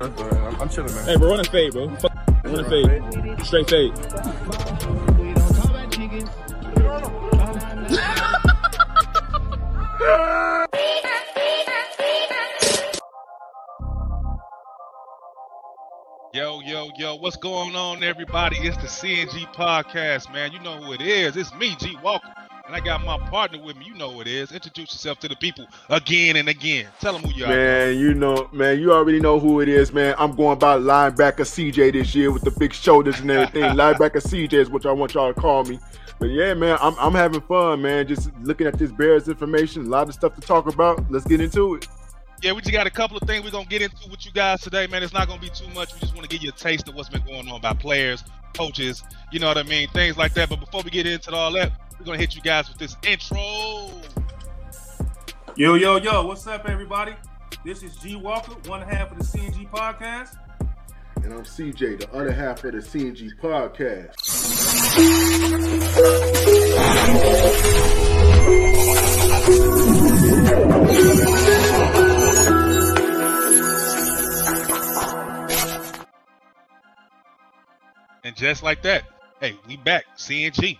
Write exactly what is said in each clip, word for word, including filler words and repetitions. That's all right. I'm, I'm chilling, man. Hey, bro, run a fade, bro. F- run a fade. Straight fade. Yo, yo, yo, what's going on, everybody? It's the C N G Podcast, man. You know who it is. It's me, G. Walker. And I got my partner with me. You know who it is. Introduce yourself to the people again and again. Tell them who you are. Man, you know, man, you already know who it is, man. I'm going by linebacker C J this year with the big shoulders and everything. Linebacker C J is what I want y'all to call me. But yeah, man, I'm I'm having fun, man. Just looking at this Bears information. A lot of stuff to talk about. Let's get into it. Yeah, we just got a couple of things we're going to get into with you guys today, man. It's not going to be too much. We just want to give you a taste of what's been going on by players, coaches, you know what I mean, things like that. But before we get into all that, we're going to hit you guys with this intro. Yo, yo, yo, what's up, everybody? This is G. Walker, one half of the C N G Podcast. And I'm C J, the other half of the C N G Podcast. And just like that, hey, we back, C N G.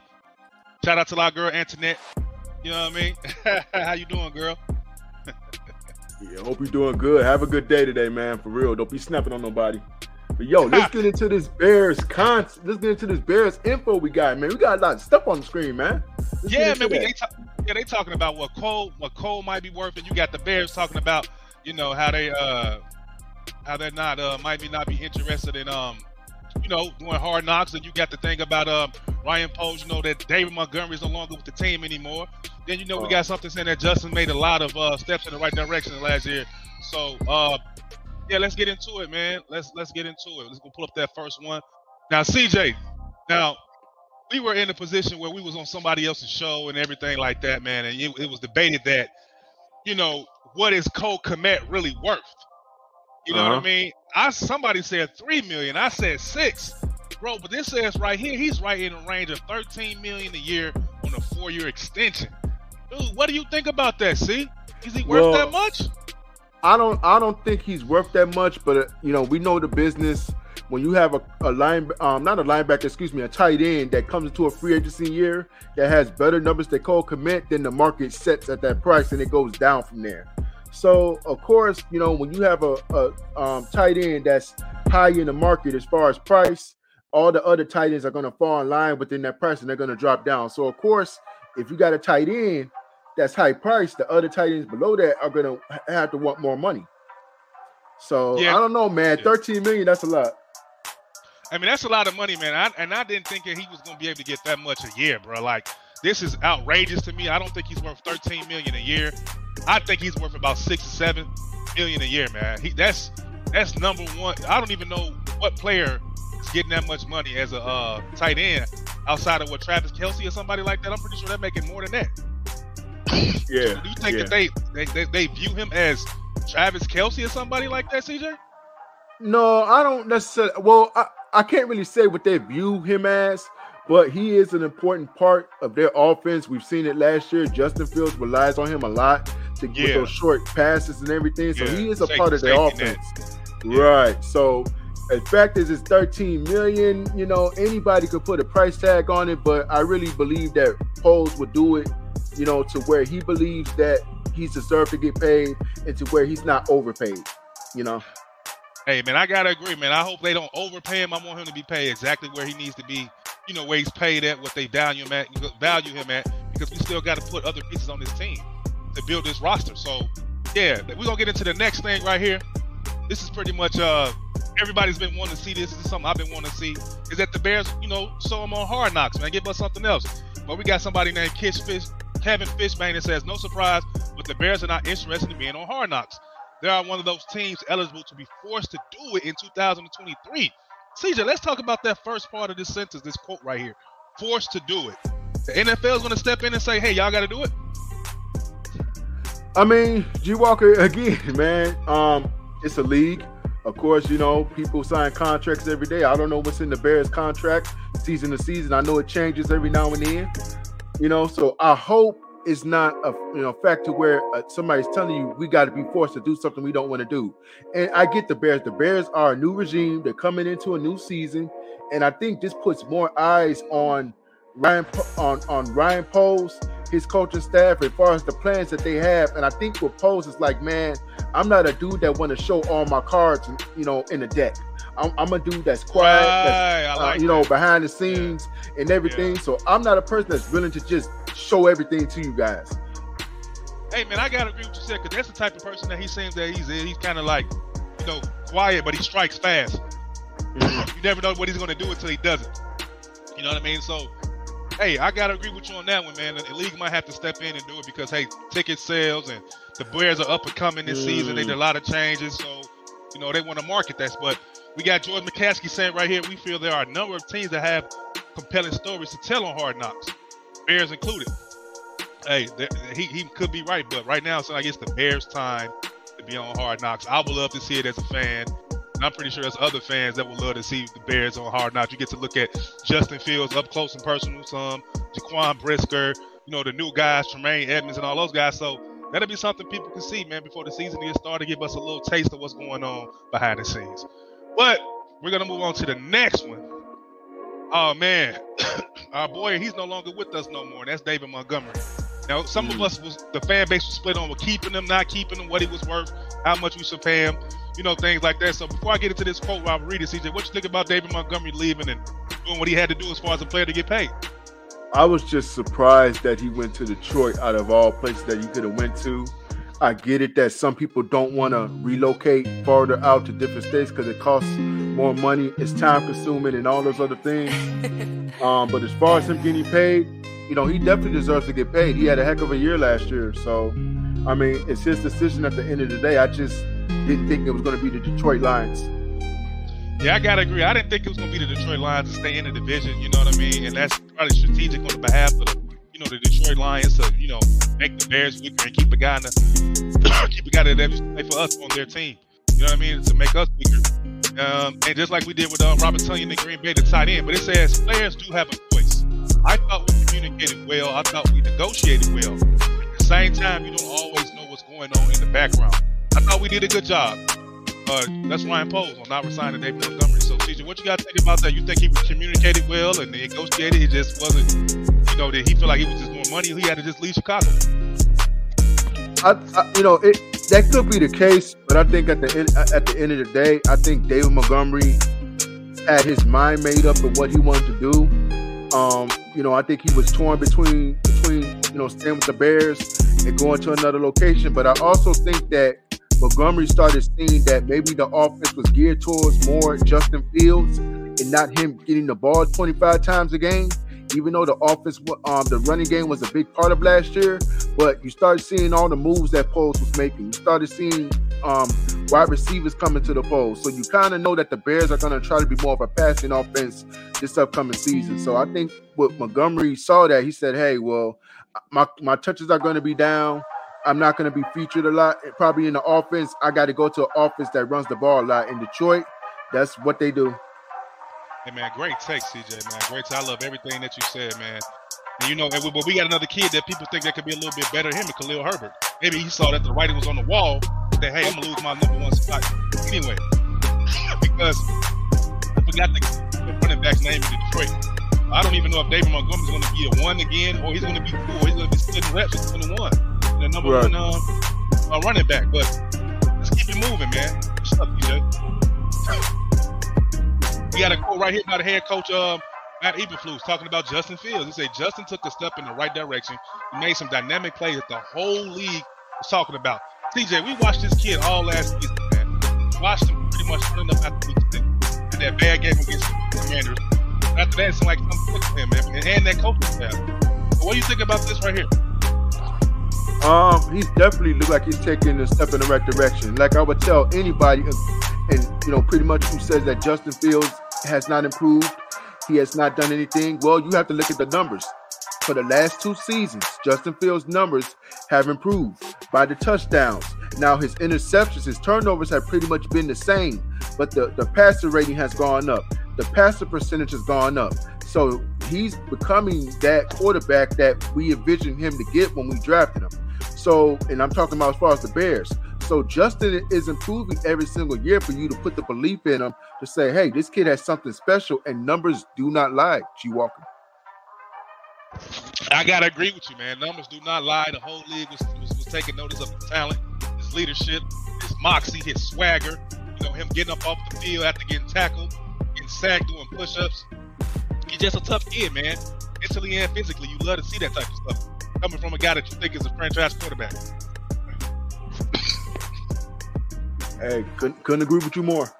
Shout out to our girl, Antoinette. You know what I mean? How you doing, girl? Yeah, hope you're doing good. Have a good day today, man, for real. Don't be snapping on nobody. But, yo, let's get into this Bears con. Let's get into this Bears info we got, man. We got a lot of stuff on the screen, man. Let's yeah, man, we, they talk, yeah, they talking about what Cole, what Cole might be worth, and you got the Bears talking about, you know, how they uh, how they're not, uh, might be not be interested in, um, you know, doing hard knocks. And you got the thing about um, Ryan Poles, you know, that David Montgomery is no longer with the team anymore. Then, you know, we got something saying that Justin made a lot of uh, steps in the right direction last year. So, uh, yeah, let's get into it, man. Let's let's get into it. Let's go pull up that first one. Now, C J, now, we were in a position where we was on somebody else's show and everything like that, man. And it, it was debated that, you know, what is Cole Kmet really worth? You know uh-huh. what I mean? I somebody said three million. I said six, bro. But this says right here, he's right in the range of thirteen million a year on a four-year extension. Dude, what do you think about that? See, is he worth well, that much? I don't. I don't think he's worth that much. But uh, you know, we know the business. When you have a, a line, um, not a linebacker, excuse me, a tight end that comes into a free agency year that has better numbers that Cole Kmet, then the market sets at that price and it goes down from there. So, of course, you know, when you have a, a um, tight end that's high in the market as far as price, all the other tight ends are going to fall in line within that price and they're going to drop down. So, of course, if you got a tight end that's high price, the other tight ends below that are going to have to want more money. So, yeah. I don't know, man. thirteen million dollars, that's a lot. I mean, that's a lot of money, man. I, and I didn't think that he was going to be able to get that much a year, bro. Like, this is outrageous to me. I don't think he's worth thirteen million dollars a year. I think he's worth about six or seven million a year, man. He that's that's number one. I don't even know what player is getting that much money as a uh, tight end outside of what Travis Kelce or somebody like that. I'm pretty sure they're making more than that. Yeah. So do you think yeah. that they, they they they view him as Travis Kelce or somebody like that, C J? No, I don't necessarily. Well, I, I can't really say what they view him as. But he is an important part of their offense. We've seen it last year. Justin Fields relies on him a lot to get yeah. those short passes and everything. So yeah. he is a safety, part of their offense. Yeah. Right. So the fact is it's thirteen million dollars. You know, anybody could put a price tag on it, but I really believe that Poles would do it, you know, to where he believes that he's deserved to get paid and to where he's not overpaid, you know. Hey, man, I got to agree, man. I hope they don't overpay him. I want him to be paid exactly where he needs to be. You know, where he's paid at, what they value him at, value him at, because we still got to put other pieces on this team to build this roster. So, yeah, we're going to get into the next thing right here. This is pretty much uh, everybody's been wanting to see this. This is something I've been wanting to see, is that the Bears, you know, show them on Hard Knocks, man. Give us something else. But we got somebody named Kish Fish, Kevin Fishbane, that says, no surprise, but the Bears are not interested in being on Hard Knocks. They are one of those teams eligible to be forced to do it in two thousand twenty-three. C J, let's talk about that first part of this sentence, this quote right here. Forced to do it. The N F L is going to step in and say, hey, y'all got to do it? I mean, G. Walker, again, man, um, it's a league. Of course, you know, people sign contracts every day. I don't know what's in the Bears' contract season to season. I know it changes every now and then. You know, so I hope it's not a you know factor where uh, somebody's telling you we got to be forced to do something we don't want to do. And I get the Bears. The Bears are a new regime. They're coming into a new season, and I think this puts more eyes on Ryan on on Ryan Poles, his coaching staff, as far as the plans that they have. And I think with Poles, it's like, man, I'm not a dude that want to show all my cards, you know, in the deck. I'm, I'm a dude that's quiet, right, that's, like uh, you that. know, behind the scenes yeah. and everything. Yeah. So I'm not a person that's willing to just show everything to you guys. Hey, man, I got to agree with you, said, because that's the type of person that he seems that he's in. He's kind of like, you know, quiet, but he strikes fast. Mm-hmm. You never know what he's going to do until he doesn't. You know what I mean? So, hey, I got to agree with you on that one, man. The league might have to step in and do it because, hey, ticket sales and the Bears are up and coming this mm. season. They did a lot of changes. So, you know, they want to market that. But we got Jordan McCaskey saying right here, we feel there are a number of teams that have compelling stories to tell on Hard Knocks, Bears included. Hey, he, he could be right, but right now, so I guess the Bears' time to be on Hard Knocks. I would love to see it as a fan, and I'm pretty sure there's other fans that would love to see the Bears on Hard Knocks. You get to look at Justin Fields up close and personal, some Jaquan Brisker, you know, the new guys, Tremaine Edmonds and all those guys. So that'll be something people can see, man, before the season gets started, give us a little taste of what's going on behind the scenes. But we're going to move on to the next one. Oh, man. Our boy, he's no longer with us no more. That's David Montgomery. Now, some mm. of us, was the fan base was split on with keeping him, not keeping him, what he was worth, how much we should pay him, you know, things like that. So before I get into this quote, Robert, read it, C J. What you think about David Montgomery leaving and doing what he had to do as far as a player to get paid? I was just surprised that he went to Detroit out of all places that he could have went to. I get it that some people don't want to relocate farther out to different states because it costs more money, it's time consuming, and all those other things. Um, but as far as him getting paid, you know, he definitely deserves to get paid. He had a heck of a year last year. So, I mean, it's his decision at the end of the day. I just didn't think it was going to be the Detroit Lions. Yeah, I got to agree. I didn't think it was going to be the Detroit Lions to stay in the division, you know what I mean? And that's probably strategic on the behalf of the You know, the Detroit Lions to, you know, make the Bears weaker and keep a guy in the, keep a guy that used to play for us on their team. You know what I mean? To make us weaker. Um, and just like we did with uh, Robert Tonyan in Green Bay, the tight end. But it says players do have a voice. I thought we communicated well. I thought we negotiated well. At the same time, you don't always know what's going on in the background. I thought we did a good job. Uh, that's Ryan Poles on not resigning David Montgomery. So, C J, what you got to think about that? You think he communicated well and negotiated? It just wasn't... You know, did he feel like he was just doing money? He had to just leave Chicago. I, I, you know, it, that could be the case, but I think at the end, at the end of the day, I think David Montgomery had his mind made up of what he wanted to do. Um, you know, I think he was torn between between you know staying with the Bears and going to another location. But I also think that Montgomery started seeing that maybe the offense was geared towards more Justin Fields and not him getting the ball twenty-five times a game. Even though the offense, um, the running game was a big part of last year, but you started seeing all the moves that Poles was making. You started seeing um, wide receivers coming to the fold. So you kind of know that the Bears are going to try to be more of a passing offense this upcoming season. So I think what Montgomery saw that, he said, hey, well, my, my touches are going to be down. I'm not going to be featured a lot. Probably in the offense, I got to go to an offense that runs the ball a lot. In Detroit, that's what they do. Hey, man, great take, C J, man. Great take. I love everything that you said, man. And you know, and we, but we got another kid that people think that could be a little bit better than him, Khalil Herbert. Maybe he saw that the writing was on the wall, that, hey, I'm going to lose my number one spot. Anyway, because I forgot the running back's name in Detroit. I don't even know if David Montgomery's going to be a one again, or he's going to be four. He's going to be splitting reps at twenty-one. The number right. one um, uh, running back. But let's keep it moving, man. What's up, C J? We got a quote right here by the head coach, um, Matt Eberflus, talking about Justin Fields. He said, Justin took a step in the right direction. He made some dynamic plays that the whole league was talking about. C J, we watched this kid all last season, man. Watched him pretty much running up after the and that bad game against the Commanders. After that, it seemed like something clicked with him, man, and, and that coaching staff. So what do you think about this right here? Um, he's definitely looked like he's taking a step in the right direction. Like I would tell anybody, and, you know, pretty much who says that Justin Fields has not improved, he has not done anything. Well, you have to look at the numbers. For the last two seasons, Justin Fields' numbers have improved by the touchdowns. Now his interceptions, his turnovers have pretty much been the same, but the, the passer rating has gone up. The passer percentage has gone up. So he's becoming that quarterback that we envisioned him to get when we drafted him. So, and I'm talking about as far as the Bears. So Justin is improving every single year for you to put the belief in him to say, hey, this kid has something special, and numbers do not lie, G. Walker. I got to agree with you, man. Numbers do not lie. The whole league was, was, was taking notice of his talent, his leadership, his moxie, his swagger, you know, him getting up off the field after getting tackled, getting sacked, doing push-ups. He's just a tough kid, man. Mentally and physically, you love to see that type of stuff coming from a guy that you think is a franchise quarterback. Hey, couldn't, couldn't agree with you more. Right,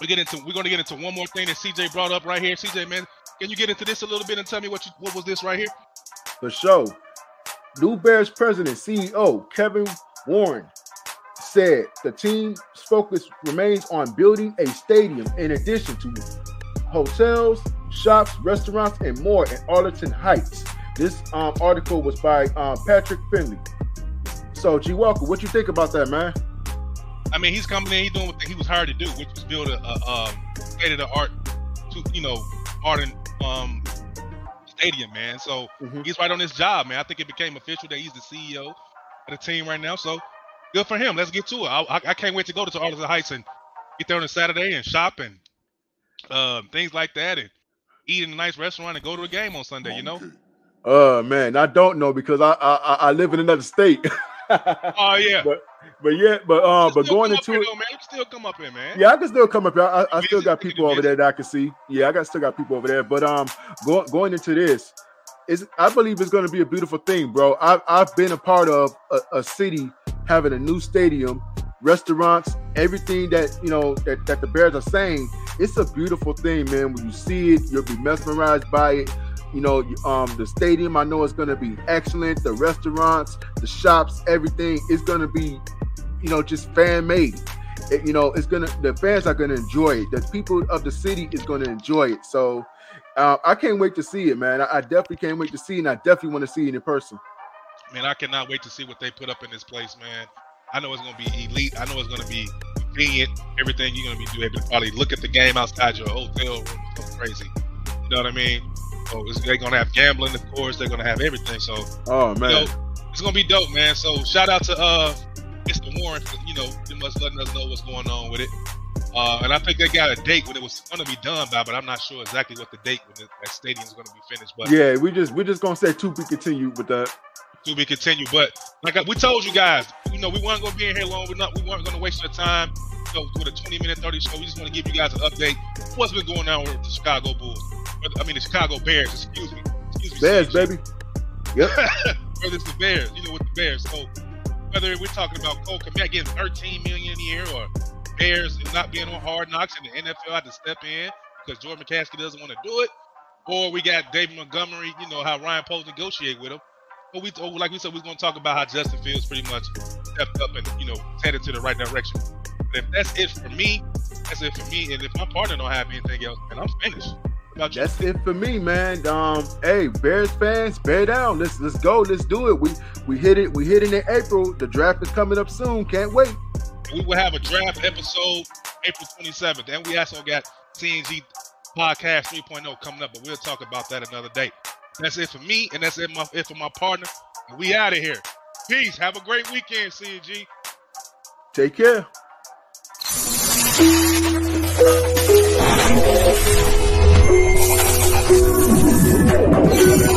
we get into, we're going to get into one more thing that C J brought up right here. C J, man, can you get into this a little bit and tell me what you, what was this right here? For sure. New Bears president, C E O Kevin Warren said the team's focus remains on building a stadium in addition to hotels, shops, restaurants, and more in Arlington Heights. This um, article was by uh, Patrick Finley. So, G. Walker, what you think about that, man? I mean, he's coming in, he's doing what he was hired to do, which was build a, a, a state-of-the-art, you know, art and um, stadium, man. So mm-hmm. he's right on his job, man. I think it became official that he's the C E O of the team right now. So good for him. Let's get to it. I, I, I can't wait to go to Arlington Heights and get there on a Saturday and shop and uh, things like that, and eat in a nice restaurant and go to a game on Sunday. Oh, you know? Oh uh, man, I don't know because I I, I live in another state. Oh yeah, but but yeah, but uh, but going into it, though, man, you can still come up here, man. Yeah, I can still come up here. I, I still got people over there that I can see. Yeah, I got still got people over there. But um, going going into this, is I believe it's going to be a beautiful thing, bro. I've I've been a part of a, a city having a new stadium, restaurants, everything that you know that, that the Bears are saying. It's a beautiful thing, man. When you see it, you'll be mesmerized by it. You know, um, the stadium, I know it's going to be excellent. The restaurants, the shops, everything is going to be, you know, just fan-made. It, you know, it's going to, the fans are going to enjoy it. The people of the city is going to enjoy it. So uh, I can't wait to see it, man. I, I definitely can't wait to see it, and I definitely want to see it in person. Man, I cannot wait to see what they put up in this place, man. I know it's going to be elite. I know it's going to be convenient. Everything you're going to be doing, but probably look at the game outside your hotel room. It's crazy. You know what I mean? So they're going to have gambling, of course. They're going to have everything. So, oh, man. You know, it's going to be dope, man. So, shout out to uh, Mister Warren for, you know, pretty much letting us know what's going on with it. Uh, and I think they got a date when it was going to be done by, but I'm not sure exactly what the date when that stadium is going to be finished. But yeah, we just, we're just going to say to be continued with that. To be continued. But like I, we told you guys, you know, we weren't going to be in here long. We're not, we weren't going to waste your time. So, with a twenty-minute, thirty show, we just want to give you guys an update. What's been going on with the Chicago Bulls? I mean, the Chicago Bears, excuse me. Excuse me. Bears, excuse me. Baby. Yep. Whether it's the Bears, you know, with the Bears. So, whether we're talking about Cole Kmet getting thirteen million dollars a year or Bears not being on Hard Knocks and the N F L had to step in because Jordan McCaskey doesn't want to do it, or we got David Montgomery, you know, how Ryan Poles negotiate with him. But we, like we said, we we're going to talk about how Justin Fields pretty much stepped up and, you know, headed to the right direction. But if that's it for me, that's it for me. And if my partner don't have anything else, then I'm finished. That's it for me, man. Um, hey, Bears fans, bear down. Let's let's go. Let's do it. We we hit it. We hit it in April. The draft is coming up soon. Can't wait. We will have a draft episode April twenty-seventh. And we also got C N G Podcast three point oh coming up, but we'll talk about that another day. That's it for me, and that's it, my, it for my partner. And we out of here. Peace. Have a great weekend, C N G. Take care. We'll be right back.